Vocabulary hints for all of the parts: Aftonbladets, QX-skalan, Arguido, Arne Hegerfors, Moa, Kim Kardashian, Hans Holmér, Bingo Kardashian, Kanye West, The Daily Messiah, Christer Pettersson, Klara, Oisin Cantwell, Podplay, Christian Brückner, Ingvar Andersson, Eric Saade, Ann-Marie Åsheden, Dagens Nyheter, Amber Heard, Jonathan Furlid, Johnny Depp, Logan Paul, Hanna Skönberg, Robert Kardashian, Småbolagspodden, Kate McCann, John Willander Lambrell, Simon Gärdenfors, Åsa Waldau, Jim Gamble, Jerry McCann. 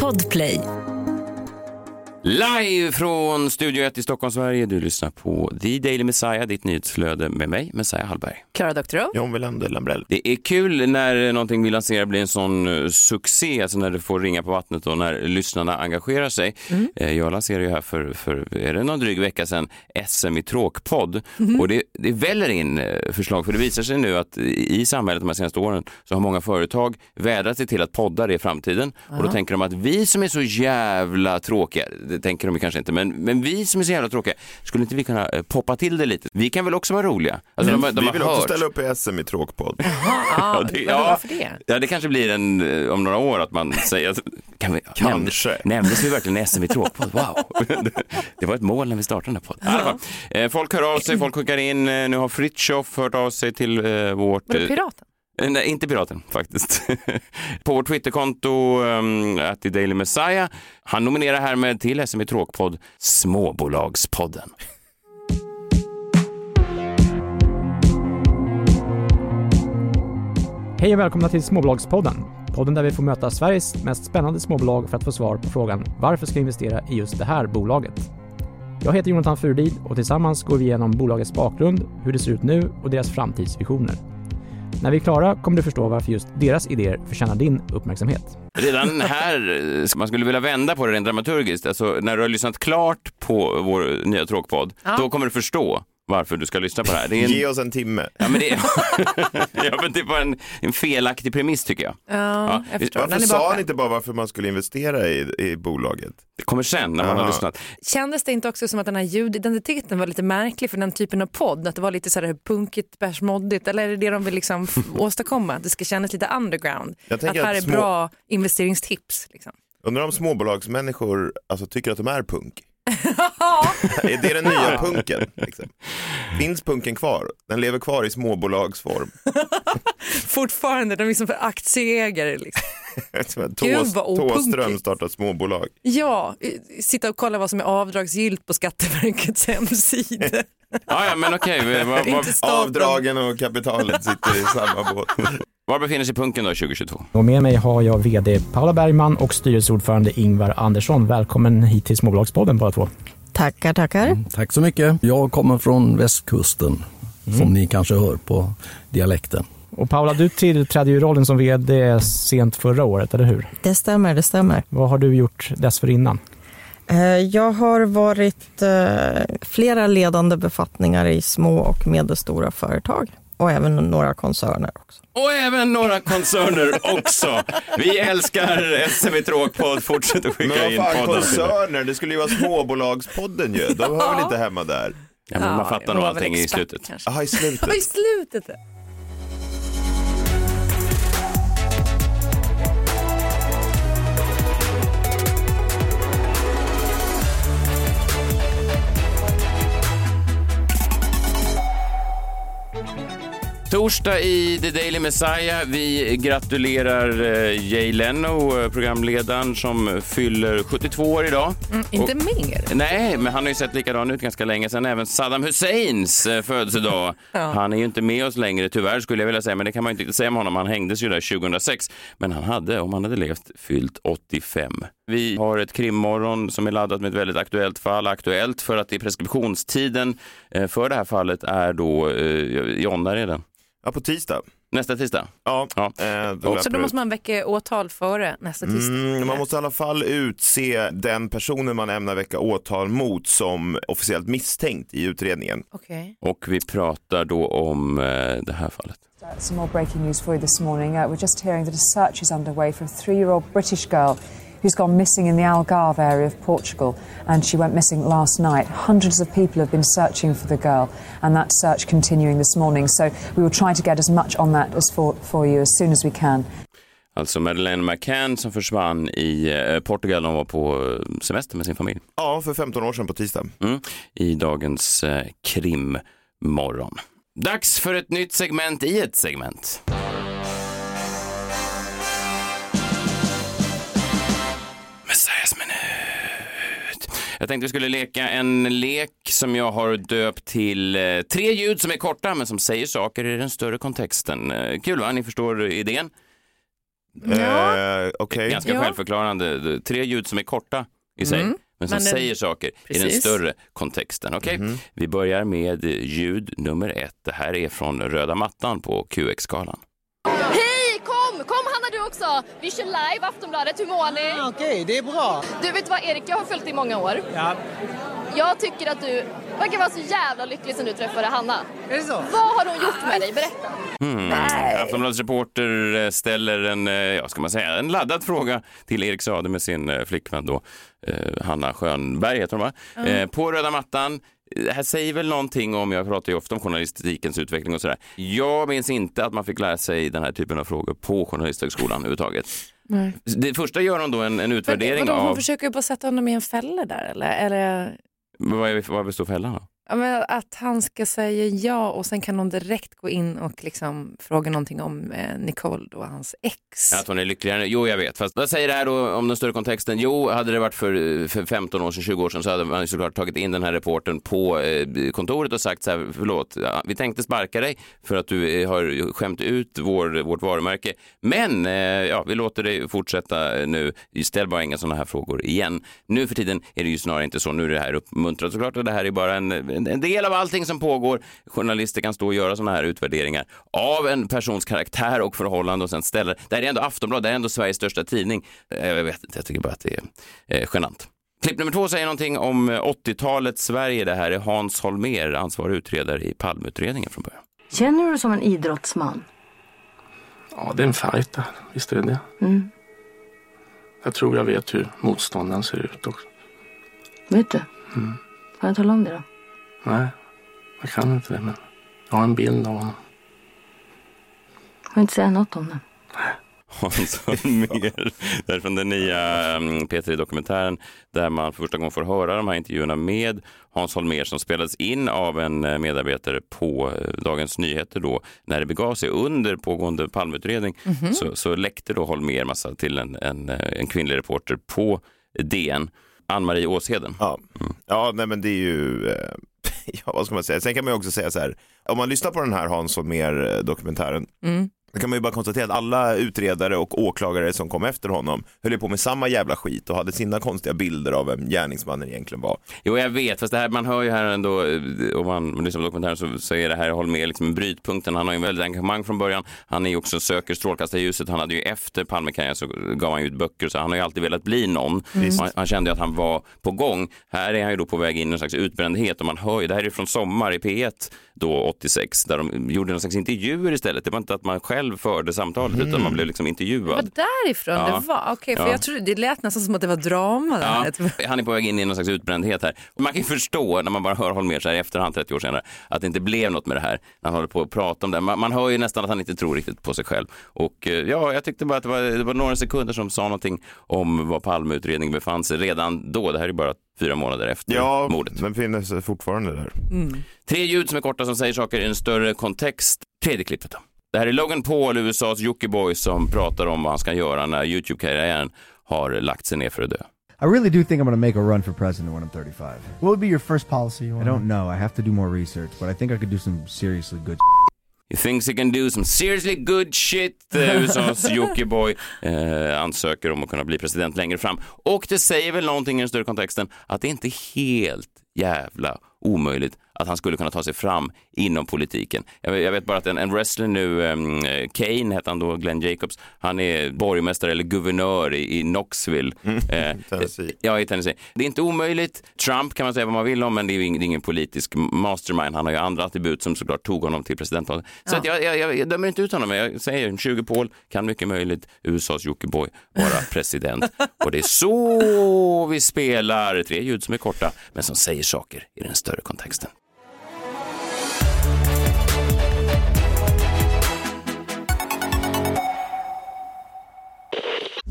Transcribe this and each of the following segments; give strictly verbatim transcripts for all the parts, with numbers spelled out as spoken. Podplay. Live från Studio ett i Stockholm, Sverige. Du lyssnar på The Daily Messiah, ditt nyhetsflöde med mig, Messiah Halberg. Clara Doctorow. John Willander Lambrell. Det är kul när någonting vi lanserar blir en sån succé, alltså när det får ringa på vattnet och när lyssnarna engagerar sig. Mm. Jag lanserade ju här för, för är det någon dryg vecka sedan S M i tråkpodd. Mm. Och det, det väller in förslag, för det visar sig nu att i samhället de här senaste åren så har många företag vädrat sig till att poddar är framtiden. Aha. Och då tänker de att vi som är så jävla tråkiga, det tänker de kanske inte, men, men vi som är så jävla tråkiga, skulle inte vi kunna poppa till det lite? Vi kan väl också vara roliga? Alltså, mm. de, de vi har vill hört. Också ställa upp i S M i tråkpodd. ja, det, ja, det? ja, det kanske blir en, om några år att man säger kan vi, kanske. Nämndes, nämndes vi verkligen S M i tråkpodd? Wow! det var ett mål när vi startade den här podden. Ja. Folk hör av sig, folk skickar in. Nu har Fritjof hört av sig till eh, vårt... Var det piraten? Nej, inte piraten faktiskt. På vårt Twitterkonto um, at The Daily Messiah. Han nominerar härmed till S M I Tråkpodd Småbolagspodden. Hej och välkomna till Småbolagspodden. Podden där vi får möta Sveriges mest spännande småbolag för att få svar på frågan: varför ska jag investera i just det här bolaget? Jag heter Jonathan Furlid och tillsammans går vi igenom bolagets bakgrund, hur det ser ut nu och deras framtidsvisioner. När vi är klara kommer du förstå varför just deras idéer förtjänar din uppmärksamhet. Redan här, man skulle vilja vända på det rent dramaturgiskt. Alltså, när du har lyssnat klart på vår nya tråkpodd, ja. Då kommer du förstå varför du ska lyssna på det här. Det är en... Ge oss en timme. Ja, men det är, ja, men det är bara en, en felaktig premiss, tycker jag. Ja, ja. Varför sa han inte bara varför man skulle investera i, i bolaget? Det kommer sen när man Aha. har lyssnat. Kändes det inte också som att den här ljudidentiteten var lite märklig för den typen av podd? Att det var lite så här punkigt, bärsmoddigt? Eller är det det de vill liksom åstadkomma? Att det ska kännas lite underground? Att här att är små... bra investeringstips. Liksom. Undrar om småbolagsmänniskor alltså, tycker att de är punk? Är det den nya punken? Liksom. Finns punken kvar? Den lever kvar i småbolagsform. Fortfarande, de är liksom för aktieägare. Liksom. Tåström startar småbolag. Ja, sitta och kolla vad som är avdragsgillt på Skatteverkets hemsida. ah, ja, men okej. Okay. Var, var... Avdragen och kapitalet sitter i samma båt. Var befinner sig punken då tjugohundratjugotvå? Och med mig har jag vd Paula Bergman och styrelseordförande Ingvar Andersson. Välkommen hit till Småbolagspodden bara två. Tackar, tackar. Mm, tack så mycket. Jag kommer från västkusten, mm. som ni kanske hör på dialekten. Och Paula, du tillträdde ju rollen som vd sent förra året, eller hur? Det stämmer, det stämmer. Vad har du gjort dessförinnan? Jag har varit flera ledande befattningar i små och medelstora företag. Och även några koncerner också. Och även några koncerner också. Vi älskar S M I Tråkpodd. Fortsätt att skicka in podden. Koncerner, det skulle ju vara småbolagspodden ju. De hör väl inte hemma där? Ja, men man fattar ja, nog allting expert, i slutet. Aha, i slutet. Ja, i slutet. Torsdag i The Daily Messiah. Vi gratulerar Jay Leno, programledaren som fyller sjuttiotvå år idag. Mm, inte och, mer. Nej, men han har ju sett likadan ut ganska länge sedan. Även Saddam Husseins födelsedag. Ja. Han är ju inte med oss längre, tyvärr skulle jag vilja säga. Men det kan man ju inte säga om honom. Han hängdes ju där tjugohundrasex. Men han hade, om han hade levt, fyllt åttiofem. Vi har ett krimmorgon som är laddat med ett väldigt aktuellt fall. Aktuellt för att i preskriptionstiden för det här fallet är då Jonna redan. Ja, på tisdag. Nästa tisdag? Ja. ja. Eh, så då måste ut. Man väcka åtal före nästa tisdag? Mm, man måste i alla fall utse den personen man ämnar väcka åtal mot som officiellt misstänkt i utredningen. Okej. Okay. Och vi pratar då om eh, det här fallet. Some more breaking news for you this morning. Uh, we're just hearing that a search is underway for a three-year-old British girl who's gone missing in the Algarve area of Portugal, and she went missing last night. Hundreds of people have been searching for the girl, and that search continuing this morning. So we will try to get as much on that as for, for you as soon as we can. Alltså Madeleine McCann som försvann i Portugal när hon var på semester med sin familj. Ja, för femton år sedan på tisdag. Mm, i dagens eh, krimmorgon. Dags för ett nytt segment i ett segment. Jag tänkte vi skulle leka en lek som jag har döpt till tre ljud som är korta men som säger saker i den större kontexten. Kul va? Ni förstår idén? Ja. Eh, okay. Ganska ja. självförklarande. Tre ljud som är korta i sig, mm. men som men säger den... saker Precis. i den större kontexten. Okej, okay. mm. Vi börjar med ljud nummer ett. Det här är från röda mattan på Q X-skalan. Hej, kom! Kom Hanna du också! Vi kör live, Aftonbladet, hur mår ni? Ah, Okej, okay, det är bra. Du vet vad Erik, jag har följt i många år. Ja. Jag tycker att du verkar vara så jävla lycklig som du träffade Hanna. Är det så? Vad har hon gjort med dig? Berätta. Mm. Aftonbladets reporter ställer en, ja, ska man säga, en laddad fråga till Eric Saade med sin flickvän då, eh, Hanna Skönberg heter hon va? Mm. Eh, på röda mattan. Det här säger väl någonting om, jag pratar ju ofta om journalistikens utveckling och sådär. Jag minns inte att man fick lära sig den här typen av frågor på journalisthögskolan överhuvudtaget. Nej. Det första gör hon då en, en utvärdering men, vadå, av... Hon försöker ju bara sätta honom i en fälla där, eller? eller... Vad, är, vad består fällan då? Ja, men att han ska säga ja och sen kan hon direkt gå in och liksom fråga någonting om eh, Nicole och hans ex. Att hon är lyckligare. Jo, jag vet. Fast vad säger det här då om den större kontexten? Jo, hade det varit för, för femton år sedan, tjugo år sedan så hade man såklart tagit in den här reportern på eh, kontoret och sagt så här, förlåt, ja, vi tänkte sparka dig för att du eh, har skämt ut vår, vårt varumärke. Men eh, ja, vi låter dig fortsätta nu. Ställ bara inga sådana här frågor igen. Nu för tiden är det ju snarare inte så. Nu är det här uppmuntrat såklart och det här är bara en en del av allting som pågår. Journalister kan stå och göra såna här utvärderingar av en persons karaktär och förhållande och sen ställer. Det här är ändå Aftonbladet, det är ändå Sveriges största tidning. Jag vet inte, jag tycker bara att det är eh, genant. Klipp nummer två säger någonting om åttiotalets Sverige. Det här är Hans Holmér, ansvarig utredare i Palmeutredningen från början. Känner du som en idrottsman? Ja, det är en färg där. Visst är det. Mm. Jag tror jag vet hur motståndaren ser ut också. Vet du? Mm. Har jag talat om det då? Nej, jag kan inte det, men jag har en bild av honom. Jag vill inte säga något om det. Nej. Hans Holmér, därifrån den nya P tre-dokumentären där man för första gången får höra de här intervjuerna med Hans Holmér som spelades in av en medarbetare på Dagens Nyheter då när det begav sig under pågående palmutredning. Mm-hmm. så, så läckte då Holmér massa till en, en, en kvinnlig reporter på D N, Ann-Marie Åsheden. Ja, mm. ja nej men det är ju... Eh... Ja, vad ska man säga? Sen kan man ju också säga så här, om man lyssnar på den här Hans Holmér-dokumentären mm. då kan man ju bara konstatera att alla utredare och åklagare som kom efter honom höll på med samma jävla skit och hade sina konstiga bilder av vem gärningsmannen egentligen var. Jo, jag vet, fast det här, man hör ju här ändå, om man lyssnar på dokumentären så, så är det här Holmér liksom brytpunkten. Han har ju en väldigt engagemang från början. Han är ju också söker strålkastarljuset. Han hade ju efter Palmekarriären så gav han ju ut böcker, så han har ju alltid velat bli någon. Mm. Han, han kände ju att han var på gång. Här är han ju då på väg in i en slags utbrändhet och man hör ju, det här är från Sommar i P ett då åttiosex, där de gjorde någon slags intervjuer istället. Det var inte att man själv förde samtalet mm. utan man blev liksom intervjuad. Det var därifrån ja. det var. Okej, för ja. jag tror det lät nästan som att det var drama. Ja. Han är på väg in i någon slags utbrändhet här. Man kan ju förstå när man bara hör Holmér så här i efterhand trettio år senare att det inte blev något med det här. Han håller på att prata om det. Man, man hör ju nästan att han inte tror riktigt på sig själv. Och ja, jag tyckte bara att det var, det var några sekunder som sa någonting om vad Palmeutredningen befann sig redan då. Det här är ju bara fyra månader efter ja, mordet. Den finns fortfarande där. Mm. Tre ljud som är korta som säger saker i en större kontext. Tredje klippet då. Det här är Logan Paul, U S A:s jockeyboy, som pratar om vad han ska göra när YouTube-karriären har lagt sig ner för att dö. I really do think I'm going to make a run for president when I'm thirty-five. What would be your first policy? You I don't know. I have to do more research, but I think I could do some seriously good He thinks he can do some seriously good shit. U S A:s jockeyboy eh, ansöker om att kunna bli president längre fram. Och det säger väl någonting i den större kontexten att det inte är helt jävla omöjligt att han skulle kunna ta sig fram inom politiken. Jag, jag vet bara att en, en wrestler nu, um, Kane heter han då, Glenn Jacobs, han är borgmästare eller guvernör i, i Knoxville. Mm, eh, Tennessee. Ja, i Tennessee. Det är inte omöjligt. Trump kan man säga vad man vill om, men det är ju ingen, det är ingen politisk mastermind. Han har ju andra attribut som såklart tog honom till presidentvalet. Så ja. att jag, jag, jag, jag dömer inte ut honom. Jag säger tjugo Paul kan mycket möjligt U S A:s jockeyboy vara president. Och det är så vi spelar tre ljud som är korta, men som säger saker i den större kontexten.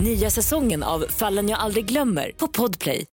Nya säsongen av Fallen jag aldrig glömmer på Podplay.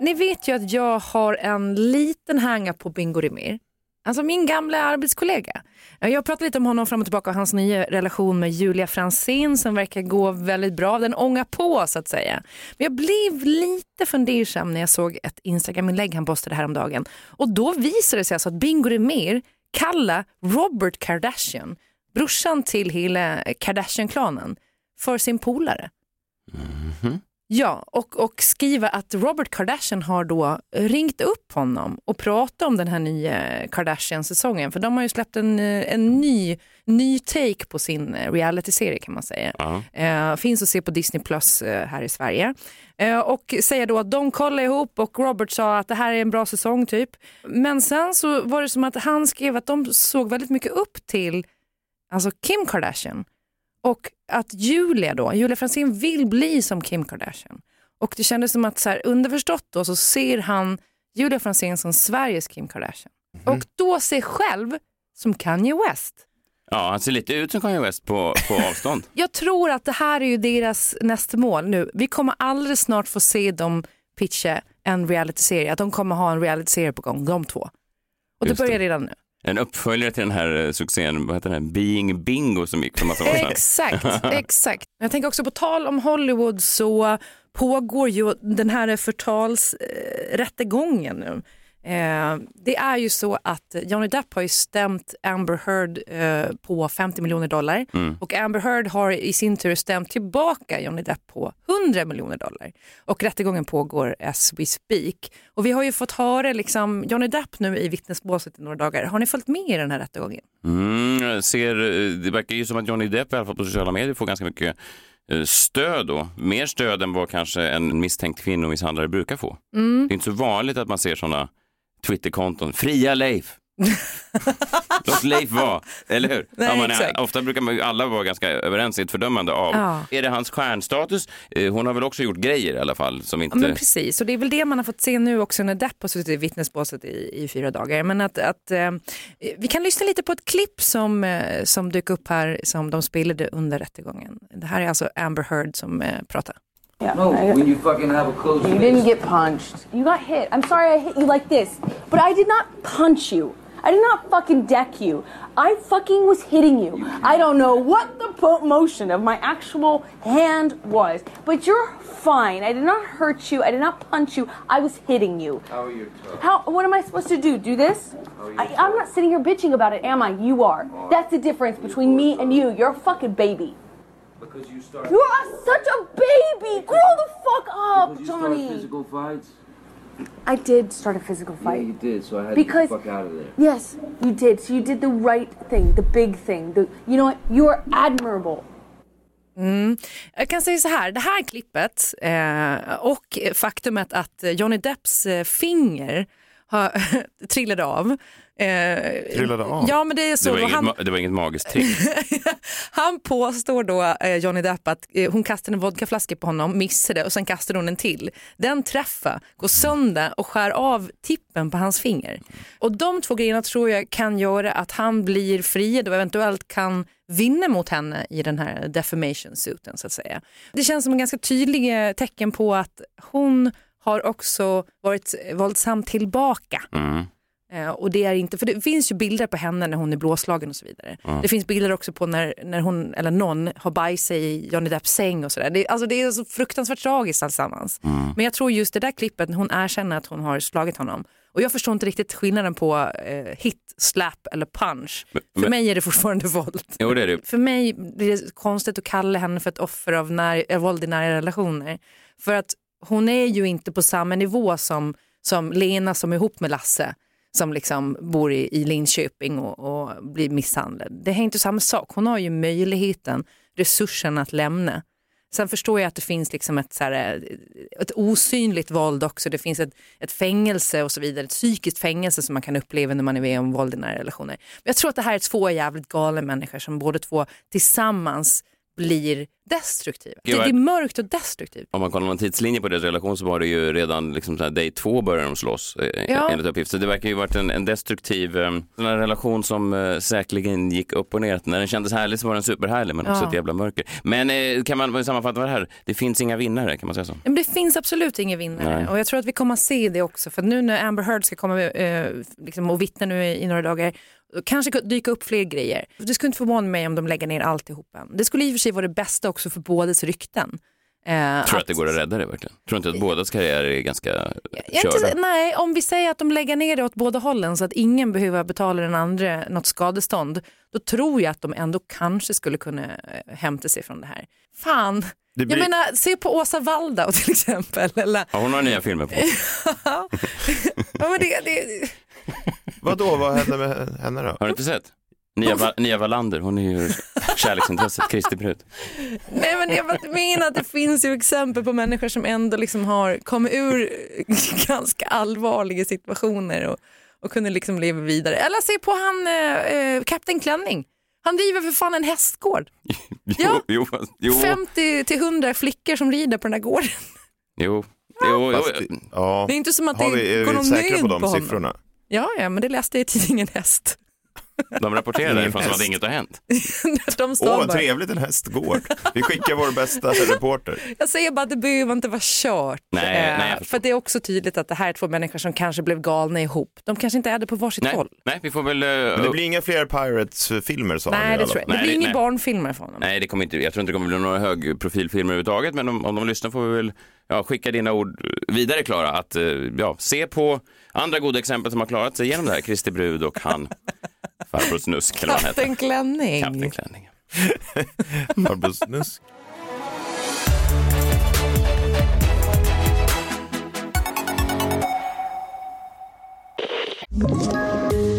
Ni vet ju att jag har en liten hänga på Bingo Kardashian. Alltså min gamla arbetskollega. Jag pratade lite om honom fram och tillbaka och hans nya relation med Julia Francine som verkar gå väldigt bra. Den ångar på så att säga. Men jag blev lite fundersam när jag såg ett Instagram-inlägg han postade häromdagen. Och då visade det sig alltså att Bingo Kardashian kallar Robert Kardashian, brorsan till hela Kardashian-klanen, för sin polare. Mhm. Ja, och, och skriva att Robert Kardashian har då ringt upp honom och pratat om den här nya Kardashian-säsongen. För de har ju släppt en, en ny, ny take på sin reality-serie kan man säga. Uh-huh. Eh, finns att se på Disney Plus eh, här i Sverige. Eh, och säger då att de kollar ihop och Robert sa att det här är en bra säsong typ. Men sen så var det som att han skrev att de såg väldigt mycket upp till alltså Kim Kardashian. Och att Julia då, Julia Francine vill bli som Kim Kardashian. Och det kändes som att så här, underförstått då så ser han Julia Francine som Sveriges Kim Kardashian. Mm. Och då ser själv som Kanye West. Ja, han ser lite ut som Kanye West på, på avstånd. Jag tror att det här är ju deras nästa mål nu. Vi kommer aldrig snart få se dem pitcha en realityserie. Att de kommer ha en realityserie på gång, de två. Och det börjar redan nu. En uppföljare till den här succén, vad heter den? Being Bingo som gick för massa år sedan. Exakt, exakt. Jag tänker också på tal om Hollywood så pågår ju den här förtalsrättegången nu. Eh, det är ju så att Johnny Depp har ju stämt Amber Heard eh, på femtio miljoner dollar. Mm. Och Amber Heard har i sin tur stämt tillbaka Johnny Depp på hundra miljoner dollar. Och rättegången pågår as we speak. Och vi har ju fått höra liksom Johnny Depp nu i vittnesbåset i några dagar. Har ni följt med i den här rättegången? Mm, ser, det verkar ju som att Johnny Depp i alla fall på sociala medier får ganska mycket stöd då. Mer stöd än vad kanske en misstänkt kvinnomisshandlare brukar få. Mm. Det är inte så vanligt att man ser sådana Twitterkonton. Fria Leif. Låt Leif vara. Eller hur? Nej, ja, man är, ofta brukar man, alla vara ganska överens i ett fördömande av. Ja. Är det hans stjärnstatus? Hon har väl också gjort grejer i alla fall. Som inte... ja, men precis. Och det är väl det man har fått se nu också när Depp har suttit i vittnesbåset i, i fyra dagar. Men att, att eh, vi kan lyssna lite på ett klipp som, eh, som dök upp här som de spelade under rättegången. Det här är alltså Amber Heard som eh, pratar. Yeah. No, when you fucking have a closed You didn't get punched. You got hit. I'm sorry I hit you like this, but I did not punch you. I did not fucking deck you. I fucking was hitting you. I don't know what the po- motion of my actual hand was, but you're fine. I did not hurt you. I did not punch you. I was hitting you. How are you? Tough? How? What am I supposed to do? Do this? How are you I, I'm not sitting here bitching about it, am I? You are. Oh, that's the difference between me and you. You're a fucking baby. Because you start. You are such a baby. Grow the fuck up, Johnny. Did you start physical fights? I did start a physical fight. Yeah, you did. So I had because, to get the fuck out of there. Yes, you did. So you did the right thing, the big thing. The, you know what? You are admirable. Mm. Jag kan säga så här, det här klippet eh, och faktumet att Johnny Depps finger har trillade av. Eh, trillade av? Ja, men det är så. Det var inget, han, ma- det var inget magiskt trick. Han påstår då, eh, Johnny Depp, att eh, hon kastade en vodkaflaska på honom, missade och sen kastade hon en till. Den träffar, går sönder och skär av tippen på hans finger. Och de två grejerna tror jag kan göra att han blir fri och eventuellt kan vinna mot henne i den här defamation-suiten så att säga. Det känns som en ganska tydlig tecken på att hon har också varit våldsam tillbaka. Mm. Eh, och det är inte, för det finns ju bilder på henne när hon är blåslagen och så vidare. Mm. Det finns bilder också på när, när hon eller någon har bajsat i Johnny Depps säng och sådär. Det, alltså det är så fruktansvärt tragiskt allsammans. Mm. Men jag tror just det där klippet när hon erkänner att hon har slagit honom. Och jag förstår inte riktigt skillnaden på eh, hit, slap eller punch. Men, för men... mig är det fortfarande våld. Jo, det är det. För mig blir det konstigt att kalla henne för ett offer av när, våld i nära relationer. För att hon är ju inte på samma nivå som, som Lena som är ihop med Lasse som liksom bor i, i Linköping och, och blir misshandlad. Det är inte samma sak. Hon har ju möjligheten, resursen att lämna. Sen förstår jag att det finns liksom ett, så här, ett osynligt våld också. Det finns ett, ett fängelse och så vidare. Ett psykiskt fängelse som man kan uppleva när man är med om våld i nära relationer. Men jag tror att det här är två jävligt galna människor som både två tillsammans blir destruktiva. Det, det är mörkt och destruktivt. Om man kollar en tidslinje på deras relation så var det ju redan liksom så här, day två började de slåss, ja, enligt uppgift. Så det verkar ju varit en, en destruktiv en relation som eh, säkerligen gick upp och ner. När den kändes härlig så var den superhärlig, men ja, också ett jävla mörker. Men eh, kan man sammanfatta det här? Det finns inga vinnare, kan man säga så? Men det finns absolut inga vinnare. Nej. Och jag tror att vi kommer att se det också. För nu när Amber Heard ska komma eh, liksom, och vittna nu i, i några dagar, kanske dyka upp fler grejer. Det skulle inte förvåna mig om de lägger ner alltihopa. Det skulle i och för sig vara det bästa också för bådas rykten. Eh, tror du att, att det går att rädda det verkligen? Tror inte att bådas karriär är ganska körda? Nej, om vi säger att de lägger ner det åt båda hållen så att ingen behöver betala den andra något skadestånd, då tror jag att de ändå kanske skulle kunna hämta sig från det här. Fan! Det blir... Jag menar, se på Åsa Waldau till exempel. Eller... Ja, hon har nya filmer på. Ja, men det... det... Vadå, vad hände med henne då? Har du inte sett? Nya, Va- Nya Wallander, hon är ju kärleksintresset Kristi brud. Nej, men jag menar att det finns ju exempel på människor som ändå liksom har kommit ur ganska allvarliga situationer och, och kunde liksom leva vidare. Eller se på han, äh, Kapten Klänning. Han driver för fan en hästgård. Jo, ja? jo, jo. femtio till hundra flickor som rider på den här gården. Jo, jo, jo. Fast, ja. Det är inte som att har det går någon nöjd på honom. Är vi säkra på de på siffrorna? Ja, ja, men det läste jag i tidningen Häst. De rapporterade ifrån som att inget har hänt. De Åh, vad trevligt en hästgård. Vi skickar vår bästa reporter. Jag säger bara att det behöver inte vara kört. Nej, eh, nej, för det är också tydligt att det här är två människor som kanske blev galna ihop. De kanske inte är det på varsitt nej, håll. Nej, vi får väl... Uh, men det blir inga fler Pirates-filmer, sa nej, han det, tror jag. Nej, det blir nej, inga barnfilmer för honom. Nej, det kommer inte, jag tror inte det kommer bli några högprofilfilmer överhuvudtaget. Men om, om de lyssnar får vi väl ja, skicka dina ord vidare, Klara. Att ja, se på andra goda exempel som har klarat sig genom det här. Kristi brud och han... Farbror Snusk. Kapten Klänning. Kapten Klänning. Farbror Snusk.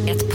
Ett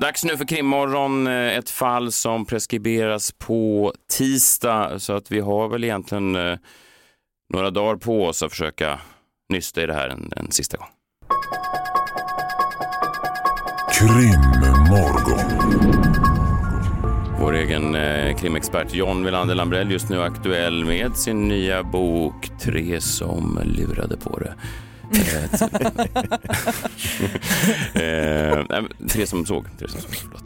Dags nu för krimmorgon, ett fall som preskriberas på tisdag. Så att vi har väl egentligen eh, några dagar på oss att försöka nysta i det här en, en sista gång. Krimmorgon. Vår egen eh, krimexpert John Willander Lambrell just nu aktuell med sin nya bok Tre som lurade på det. eh, nej, tre som såg Tre som såg, förlåt.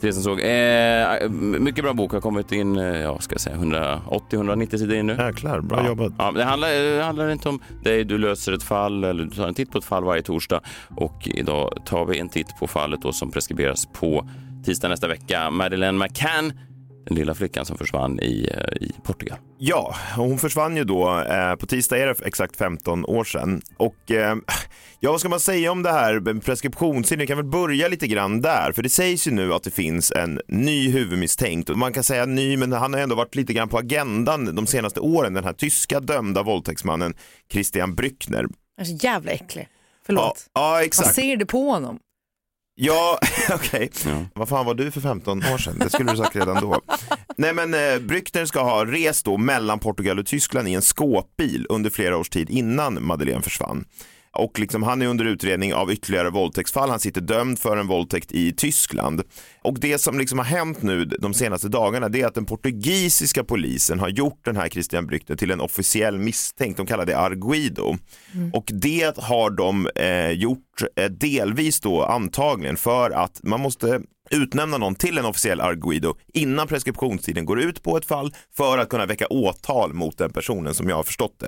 Tre som såg. Eh, mycket bra bok har kommit in, ja, ska jag säga hundraåttio hundranittio sidor in nu. Jäklar, bra ja. jobbat ja, det, handlar, det handlar inte om dig, du löser ett fall eller du tar en titt på ett fall varje torsdag. Och idag tar vi en titt på fallet då, som preskriberas på tisdag nästa vecka. Madeleine McCann, den lilla flickan som försvann i, i Portugal. Ja, hon försvann ju då eh, på tisdag är det exakt femton år sedan. Och eh, ja, vad ska man säga om det här preskriptionstiden? Vi kan väl börja lite grann där. För det sägs ju nu att det finns en ny huvudmisstänkt. Man kan säga ny, men han har ändå varit lite grann på agendan de senaste åren. Den här tyska dömda våldtäktsmannen Christian Brückner. Alltså jävla äcklig. Förlåt. Ja, ja, exakt. Man ser det på honom. Ja, okej. Okay. Ja. Vad fan var du för femton år sedan? Det skulle du sagt redan då. Nej, men eh, Brückner ska ha rest då mellan Portugal och Tyskland i en skåpbil under flera års tid innan Madeleine försvann. Och liksom, han är under utredning av ytterligare våldtäktsfall. Han sitter dömd för en våldtäkt i Tyskland. Och det som liksom har hänt nu de senaste dagarna, det är att den portugisiska polisen har gjort den här Christian Brückner till en officiell misstänkt. De kallar det Arguido. Mm. Och det har de eh, gjort eh, delvis då antagligen för att man måste utnämna någon till en officiell Arguido innan preskriptionstiden går ut på ett fall för att kunna väcka åtal mot den personen, som jag har förstått det.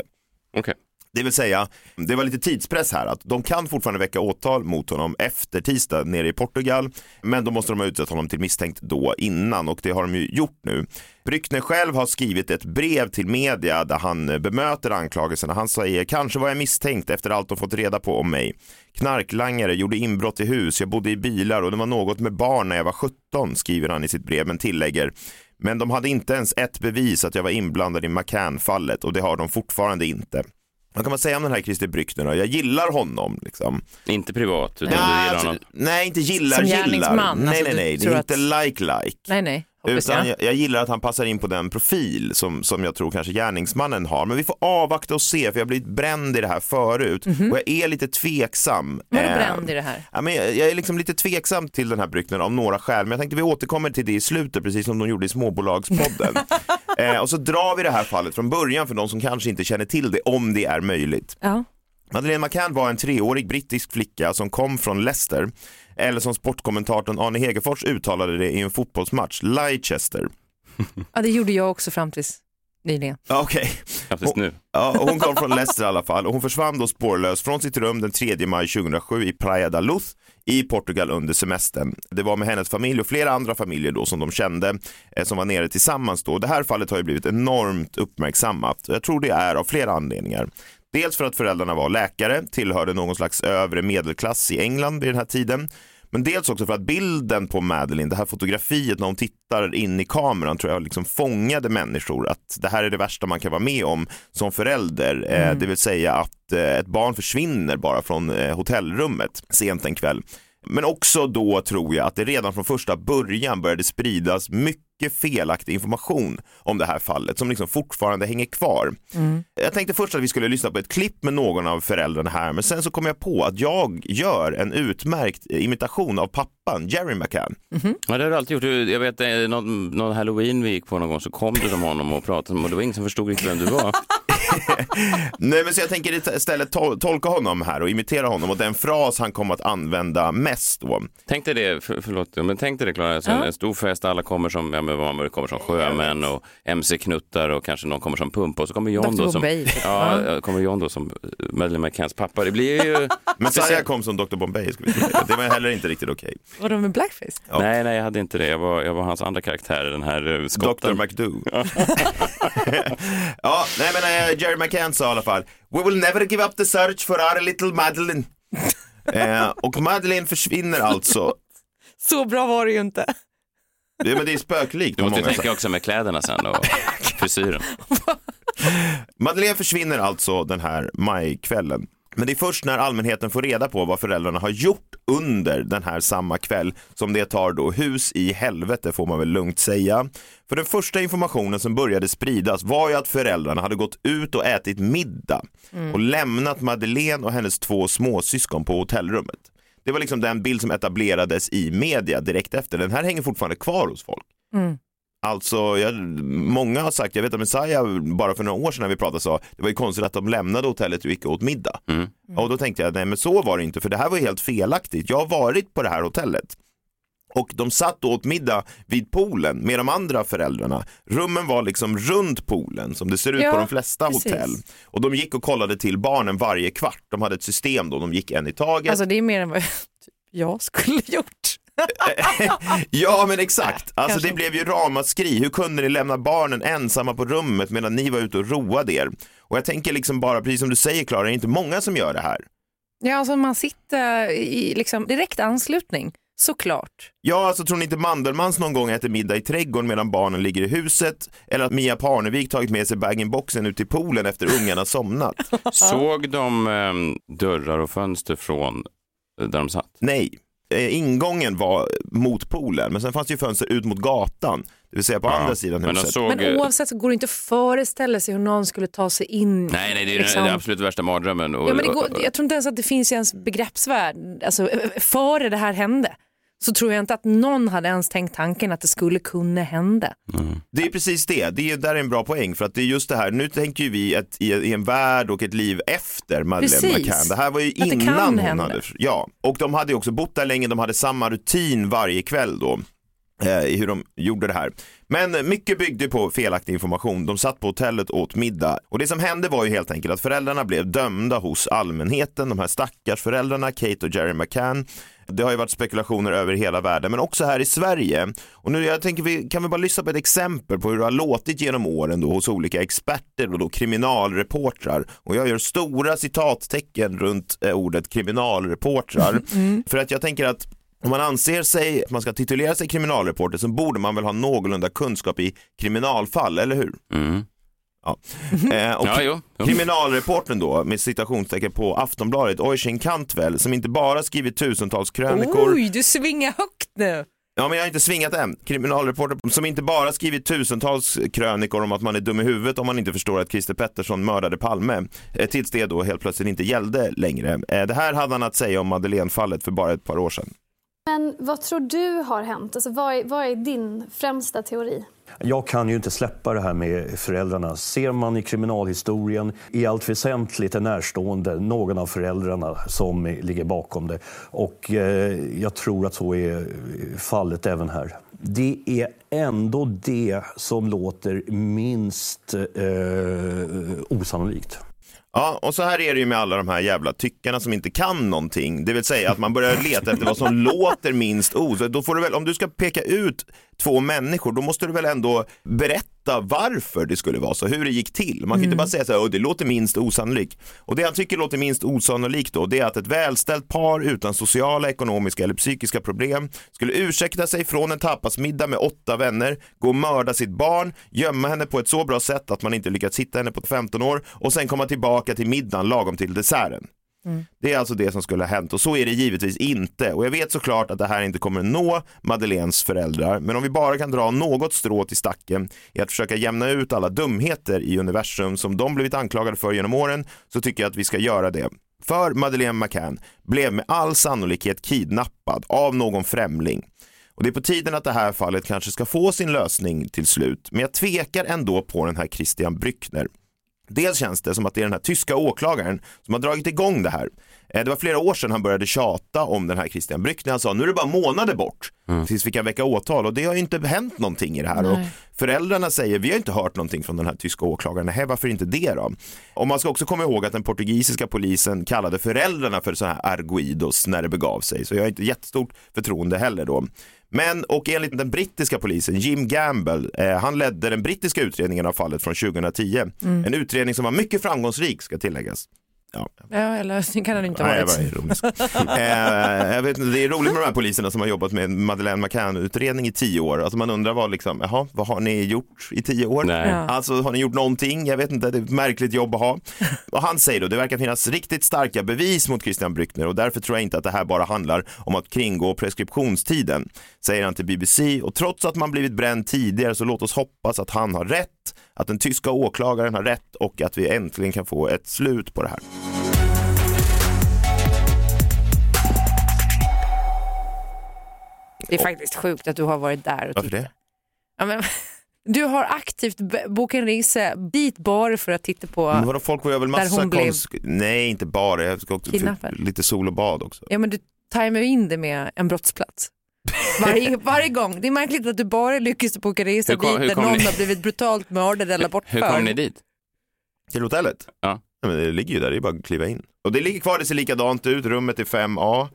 Okej. Okay. Det vill säga, det var lite tidspress här att de kan fortfarande väcka åtal mot honom efter tisdag nere i Portugal, men då måste de ha utsett honom till misstänkt då innan, och det har de ju gjort nu. Brückner själv har skrivit ett brev till media där han bemöter anklagelserna. Han säger, kanske var jag misstänkt efter allt de fått reda på om mig. Knarklangare, gjorde inbrott i hus, jag bodde i bilar och det var något med barn när jag var sjutton, skriver han i sitt brev, men tillägger, men de hade inte ens ett bevis att jag var inblandad i McCann-fallet, och det har de fortfarande inte. Vad kan man säga om den här Christian Brückner då? Jag gillar honom liksom. Inte privat utan nej, du gillar alltså, honom. Nej, inte gillar, som gillar. Alltså, nej, nej, nej. Det är inte att... like-like. Nej, nej. Utan jag, jag gillar att han passar in på den profil som, som jag tror kanske gärningsmannen har. Men vi får avvakta och se, för jag har blivit bränd i det här förut. Mm-hmm. Och jag är lite tveksam. Var du bränd i det här? Ja, men jag, jag är liksom lite tveksam till den här Brückner av några skäl. Men jag tänkte vi återkommer till det i slutet, precis som de gjorde i Småbolagspodden. eh, och så drar vi det här fallet från början för de som kanske inte känner till det, om det är möjligt. Ja. Madeleine McCann var en treårig brittisk flicka som kom från Leicester, eller som sportkommentatorn Arne Hegerfors uttalade det i en fotbollsmatch, Leicester. Ja, det gjorde jag också fram tills nyligen. Okej. Okay. Ja, hon kom från Leicester i alla fall, och hon försvann då spårlöst från sitt rum den tredje maj tjugohundrasju i Praia da Luz i Portugal under semestern. Det var med hennes familj och flera andra familjer då som de kände, eh, som var nere tillsammans då. Det här fallet har ju blivit enormt uppmärksammat. Jag tror det är av flera anledningar. Dels för att föräldrarna var läkare, tillhörde någon slags övre medelklass i England vid den här tiden. Men dels också för att bilden på Madeleine, det här fotografiet när hon tittar in i kameran, tror jag liksom fångade människor. Att det här är det värsta man kan vara med om som förälder. Mm. Det vill säga att ett barn försvinner bara från hotellrummet sent en kväll. Men också då tror jag att det redan från första början började spridas mycket felaktig information om det här fallet som liksom fortfarande hänger kvar. Mm. Jag tänkte först att vi skulle lyssna på ett klipp med någon av föräldrarna här, men sen så kom jag på att jag gör en utmärkt imitation av pappan, Jerry McCann. Mm-hmm. Ja, det har du alltid gjort. Jag vet, någon, någon Halloween vi gick på någon gång så kom du som honom och pratade om, och det var ingen som förstod riktigt vem du var. Nej, men så jag tänker istället tolka honom här och imitera honom och den fras han kommer att använda mest då. Tänk dig det, för, förlåt, men tänk dig det, Clara, alltså ja. En stor fest, alla kommer som, ja, men kommer som sjömän och M C-knuttar och kanske någon kommer som pump, och så kommer John då som, ja, ja, kommer John då som Madeleine McCanns pappa. Det blir ju Messiah kom som doktor Bombay, skulle vi säga. Det var heller inte riktigt okej. Okay. Var de med blackface? Ja. Nej, nej, jag hade inte det. Jag var, jag var hans andra karaktär, den här skotten. doktor McDo. Ja, nej, men nej, Jerry McCann sa i alla fall, we will never give up the search for our little Madeleine. eh, och Madeleine försvinner alltså. Så bra var det ju inte. Det, men det är spöklikt. Du måste tänka sätt. Också med kläderna sen och frisyren. Madeleine försvinner alltså den här majkvällen. Men det är först när allmänheten får reda på vad föräldrarna har gjort under den här samma kväll som det tar då hus i helvete, får man väl lugnt säga. För den första informationen som började spridas var ju att föräldrarna hade gått ut och ätit middag mm. och lämnat Madeleine och hennes två småsyskon på hotellrummet. Det var liksom den bild som etablerades i media direkt efter. Den här hänger fortfarande kvar hos folk. Mm. Alltså, jag, många har sagt, jag vet att Messiah bara för några år sedan när vi pratade sa, det var ju konstigt att de lämnade hotellet och gick åt middag. Mm. Och då tänkte jag, nej men så var det inte, för det här var ju helt felaktigt. Jag har varit på det här hotellet. Och de satt åt middag vid poolen med de andra föräldrarna. Rummen var liksom runt poolen som det ser ut ja, på de flesta precis. Hotell. Och de gick och kollade till barnen varje kvart. De hade ett system då, de gick en i taget. Alltså det är mer än vad jag skulle gjort. Ja men exakt. Alltså kanske. Det blev ju ramaskri. Hur kunde ni lämna barnen ensamma på rummet medan ni var ute och roade er? Och jag tänker liksom bara, precis som du säger Clara, det är inte många som gör det här. Ja alltså man sitter i liksom direkt anslutning. Såklart. Ja, alltså tror ni inte Mandelmans någon gång äter middag i trädgården medan barnen ligger i huset? Eller att Mia Parnevik tagit med sig bag-in-boxen ut i poolen efter ungarna somnat? Såg de eh, dörrar och fönster från där de satt? Nej. Eh, ingången var mot poolen, men sen fanns det ju fönster ut mot gatan. Det vill säga på ja, andra sidan huset. Men, såg... men oavsett så går det inte att föreställa sig hur någon skulle ta sig in. Nej, nej det är liksom... den absolut värsta mardrömmen. Och... ja, men det går... jag tror inte ens att det finns i ens begreppsvärld. Alltså, före det här hände. Så tror jag inte att någon hade ens tänkt tanken att det skulle kunna hända. Mm. Det är precis det. Det är, där är en bra poäng, för att det är just det här. Nu tänker ju vi ett, i en värld och ett liv efter Madeleine McCann. Det här var ju att innan hon hända. Hade... ja, och de hade ju också bott där länge. De hade samma rutin varje kväll då. i hur de gjorde det här. Men mycket byggde på felaktig information. De satt på hotellet åt middag. Och det som hände var ju helt enkelt att föräldrarna blev dömda hos allmänheten. De här stackars föräldrarna, Kate och Jerry McCann. Det har ju varit spekulationer över hela världen, men också här i Sverige. Och nu jag tänker vi, kan vi bara lyssna på ett exempel på hur det har låtit genom åren då, hos olika experter och då kriminalreportrar. Och jag gör stora citattecken runt eh, ordet kriminalreportrar. Mm. För att jag tänker att om man anser sig att man ska titulera sig kriminalreporter så borde man väl ha någorlunda kunskap i kriminalfall, eller hur? Mm. Ja. Eh, och ja, jo, jo. Kriminalreporten då, med citationstecken på Aftonbladet, Oisin Cantwell, som inte bara skrivit tusentals krönikor. Oj, du svingar högt nu. Ja, men jag har inte svingat än. Kriminalreporter som inte bara skrivit tusentals krönikor om att man är dum i huvudet om man inte förstår att Christer Pettersson mördade Palme. Tills det då helt plötsligt inte gällde längre. Det här hade han att säga om Madeleine-fallet för bara ett par år sedan. Men vad tror du har hänt? Alltså, vad är, vad är din främsta teori? Jag kan ju inte släppa det här med föräldrarna. Ser man i kriminalhistorien i allt väsentligt en närstående, någon av föräldrarna som ligger bakom det. Och eh, jag tror att så är fallet även här. Det är ändå det som låter minst eh, osannolikt. Ja, och så här är det ju med alla de här jävla tyckarna som inte kan någonting. Det vill säga att man börjar leta efter vad som låter minst os. Då får du väl, om du ska peka ut två människor, då måste du väl ändå berätta varför det skulle vara så, hur det gick till. Man kan mm. inte bara säga så här, det låter minst osannolikt. Och det han tycker låter minst osannolikt då, det är att ett välställt par utan sociala, ekonomiska eller psykiska problem skulle ursäkta sig från en tapasmiddag med åtta vänner, gå och mörda sitt barn, gömma henne på ett så bra sätt att man inte lyckats hitta henne på femton år och sen komma tillbaka till middagen lagom till desserten. Mm. Det är alltså det som skulle ha hänt, och så är det givetvis inte. Och jag vet såklart att det här inte kommer nå Madeleines föräldrar, men om vi bara kan dra något strå till stacken i att försöka jämna ut alla dumheter i universum som de blivit anklagade för genom åren, så tycker jag att vi ska göra det. För Madeleine McCann blev med all sannolikhet kidnappad av någon främling. Och det är på tiden att det här fallet kanske ska få sin lösning till slut. Men jag tvekar ändå på den här Christian Brückner. Dels känns det som att det är den här tyska åklagaren som har dragit igång det här. Det var flera år sedan han började tjata om den här Christian Brückner. Han sa, nu är det bara månader bort mm. tills vi kan väcka åtal. Och det har ju inte hänt någonting i det här. Och föräldrarna säger, vi har inte hört någonting från den här tyska åklagaren. Hej, varför inte det då? Och man ska också komma ihåg att den portugisiska polisen kallade föräldrarna för så här arguidos när det begav sig. Så jag har inte jättestort förtroende heller då. Men, och enligt den brittiska polisen, Jim Gamble, eh, han ledde den brittiska utredningen av fallet från tjugohundratio. Mm. En utredning som var mycket framgångsrik, ska tilläggas. Ja, ja eller det kan det inte ha varit. Nej, jag, var eh, jag vet inte, det är roligt med de här poliserna som har jobbat med Madeleine McCann-utredning i tio år. Alltså man undrar vad, liksom, jaha, vad har ni gjort i tio år? Nej. Alltså har ni gjort någonting? Jag vet inte, det är ett märkligt jobb att ha. Och han säger då, det verkar finnas riktigt starka bevis mot Christian Brückner, och därför tror jag inte att det här bara handlar om att kringgå preskriptionstiden, säger han till B B C. Och trots att man blivit bränd tidigare, så låt oss hoppas att han har rätt, att den tyska åklagaren har rätt och att vi äntligen kan få ett slut på det här. Det är faktiskt sjukt att du har varit där och varför tittat. Det? Ja, men, du har aktivt bokat en resa dit bara för att titta på. Men vadå, folk var väl massa konst... Nej, inte bara. Jag ska också lite sol och bad också. Ja, men du tajmar in det med en brottsplats. Varje, varje gång. Det är märkligt att du bara lyckas boka resor dit där någon ni? har blivit brutalt mördad eller bortförd. Hur kom ni dit? Till hotellet? Ja. Ja, men det ligger ju där, det är bara att kliva in. Och det ligger kvar, det ser likadant ut, rummet är fem A.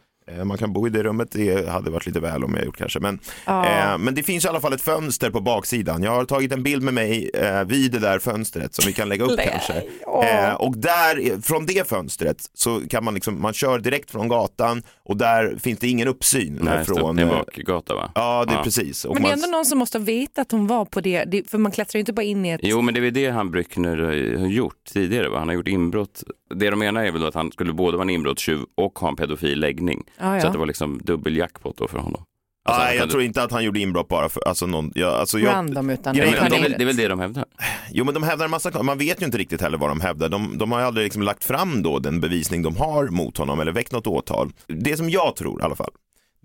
Man kan bo i det rummet, det hade varit lite väl om jag gjort kanske. Men, ah. eh, men det finns i alla fall ett fönster på baksidan. Jag har tagit en bild med mig eh, vid det där fönstret som vi kan lägga upp kanske. Oh. Eh, och där, från det fönstret så kan man liksom, man kör direkt från gatan och där finns det ingen uppsyn. Nej, från, det är bakgata va? Ja, det är ah. precis. Och men det är ändå man... någon som måste veta att hon var på det, det för man klättrar ju inte bara in i ett... Jo, men det är väl det han Brückner har gjort tidigare va? Han har gjort inbrott. Det de menar är väl att han skulle både vara en inbrottstjuv och ha en pedofil läggning. Ah, ja. Så att det var liksom dubbel jackpot då för honom. Alltså, nej, jag hade... tror inte att han gjorde inbrott bara för alltså någon, jag, alltså jag, random utan jag, det, de, det är väl det de hävdar. Jo, men de hävdar en massa, man vet ju inte riktigt heller vad de hävdar. De, de har ju aldrig liksom lagt fram då den bevisning de har mot honom eller väckt något åtal. Det som jag tror i alla fall,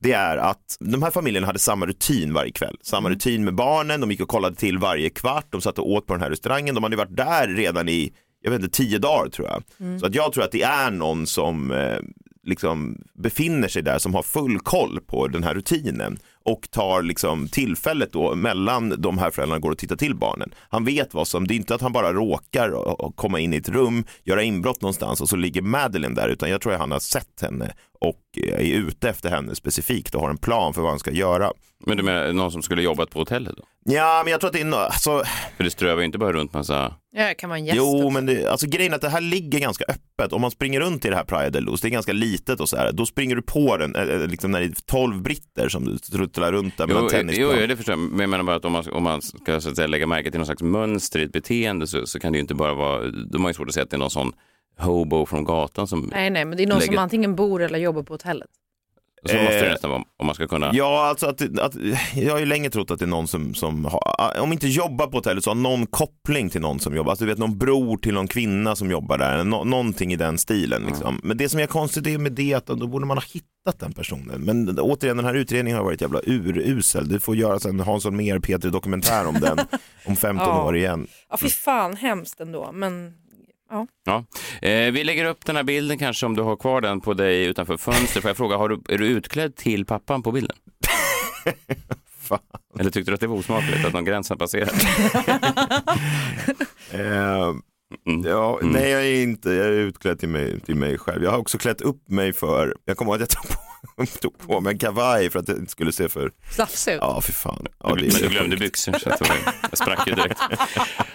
det är att de här familjerna hade samma rutin varje kväll. Samma mm. rutin med barnen, de gick och kollade till varje kvart, de satt och åt på den här restaurangen. De hade varit där redan i, jag vet inte, tio dagar tror jag. Mm. Så att jag tror att det är någon som eh, liksom befinner sig där som har full koll på den här rutinen. och tar liksom tillfället då mellan de här föräldrarna går och tittar till barnen. Han vet vad som, det är inte att han bara råkar och komma in i ett rum, göra inbrott någonstans och så ligger Madeleine där, utan jag tror att han har sett henne och är ute efter henne specifikt och har en plan för vad han ska göra. Men du menar någon som skulle jobbat på hotellet då? Ja, men jag tror att det är no- alltså... För det strövar ju inte bara runt massa... Ja, kan man gästa. Jo, men det, alltså, grejen är att det här ligger ganska öppet. Om man springer runt i det här Praia de Luz, det är ganska litet och så här, då springer du på den äh, liksom när det är tolv britter som du struttlar runt där med en tennisplan. Jo, jo, det förstår jag. Men jag menar bara att om man, om man ska så att säga, lägga märke till någon slags mönster i ett beteende så, så kan det ju inte bara vara... De har ju svårt att säga att det är någon sån hobo från gatan som... Nej, nej, men det är någon lägger... som antingen bor eller jobbar på hotellet. Så måste det nästan vara, om man ska kunna... Ja, alltså att, att, jag har ju länge trott att det är någon som, som har, om inte jobbar på hotellet så har någon koppling till någon som jobbar. Alltså du vet, någon bror till någon kvinna som jobbar där. Nå- någonting i den stilen liksom. Mm. Men det som är konstigt är med det att då borde man ha hittat den personen. Men återigen, den här utredningen har varit jävla urusel. Du får göra en Hans Holmér Peter dokumentär om den om femton ja. år igen. Ja, för fan, hemskt ändå, men... Ja. Ja. Eh, vi lägger upp den här bilden kanske om du har kvar den på dig utanför fönster. För jag frågar, har du, är du utklädd till pappan på bilden? Fan. Eller tyckte du att det var osmakligt att någon gräns har passerat? eh, ja, mm. Nej, jag är inte. Jag är utklädd till mig, till mig själv. Jag har också klätt upp mig för... Jag kommer ihåg att jag tog på, tog på mig en kavaj för att det inte skulle se för... Slafsigt. Ja, för fan. Ja, du, men du glömde byxor så att jag sprack ju direkt.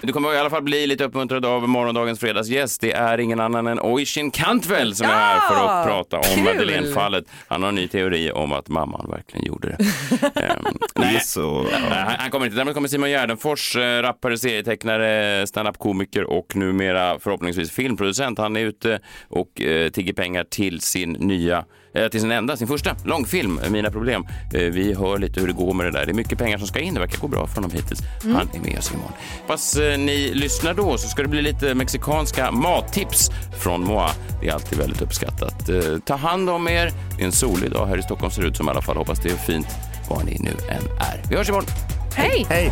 Du kommer i alla fall bli lite uppmuntrad av morgondagens fredagsgäst. Det är ingen annan än Oisin Cantwell som ja! är här för att prata om Madeleine-fallet. Han har en ny teori om att mamman verkligen gjorde det. um, nej, så, ja. nej, han kommer inte. Däremot kommer Simon Gärdenfors, rappare, serietecknare, stand-up-komiker och numera förhoppningsvis filmproducent. Han är ute och eh, tigger pengar till sin nya... till sin enda, sin första långfilm, Mina problem. Vi hör lite hur det går med det där. Det är mycket pengar som ska in, det verkar gå bra för honom hittills. Mm. Han är med oss imorgon. Fast ni lyssnar då så ska det bli lite mexikanska mattips från Moa. Det är alltid väldigt uppskattat. Ta hand om er. Det är en solig dag här i Stockholm ser ut som i alla fall. Hoppas det är fint var ni nu än är. Vi hörs imorgon. Hej! Hej!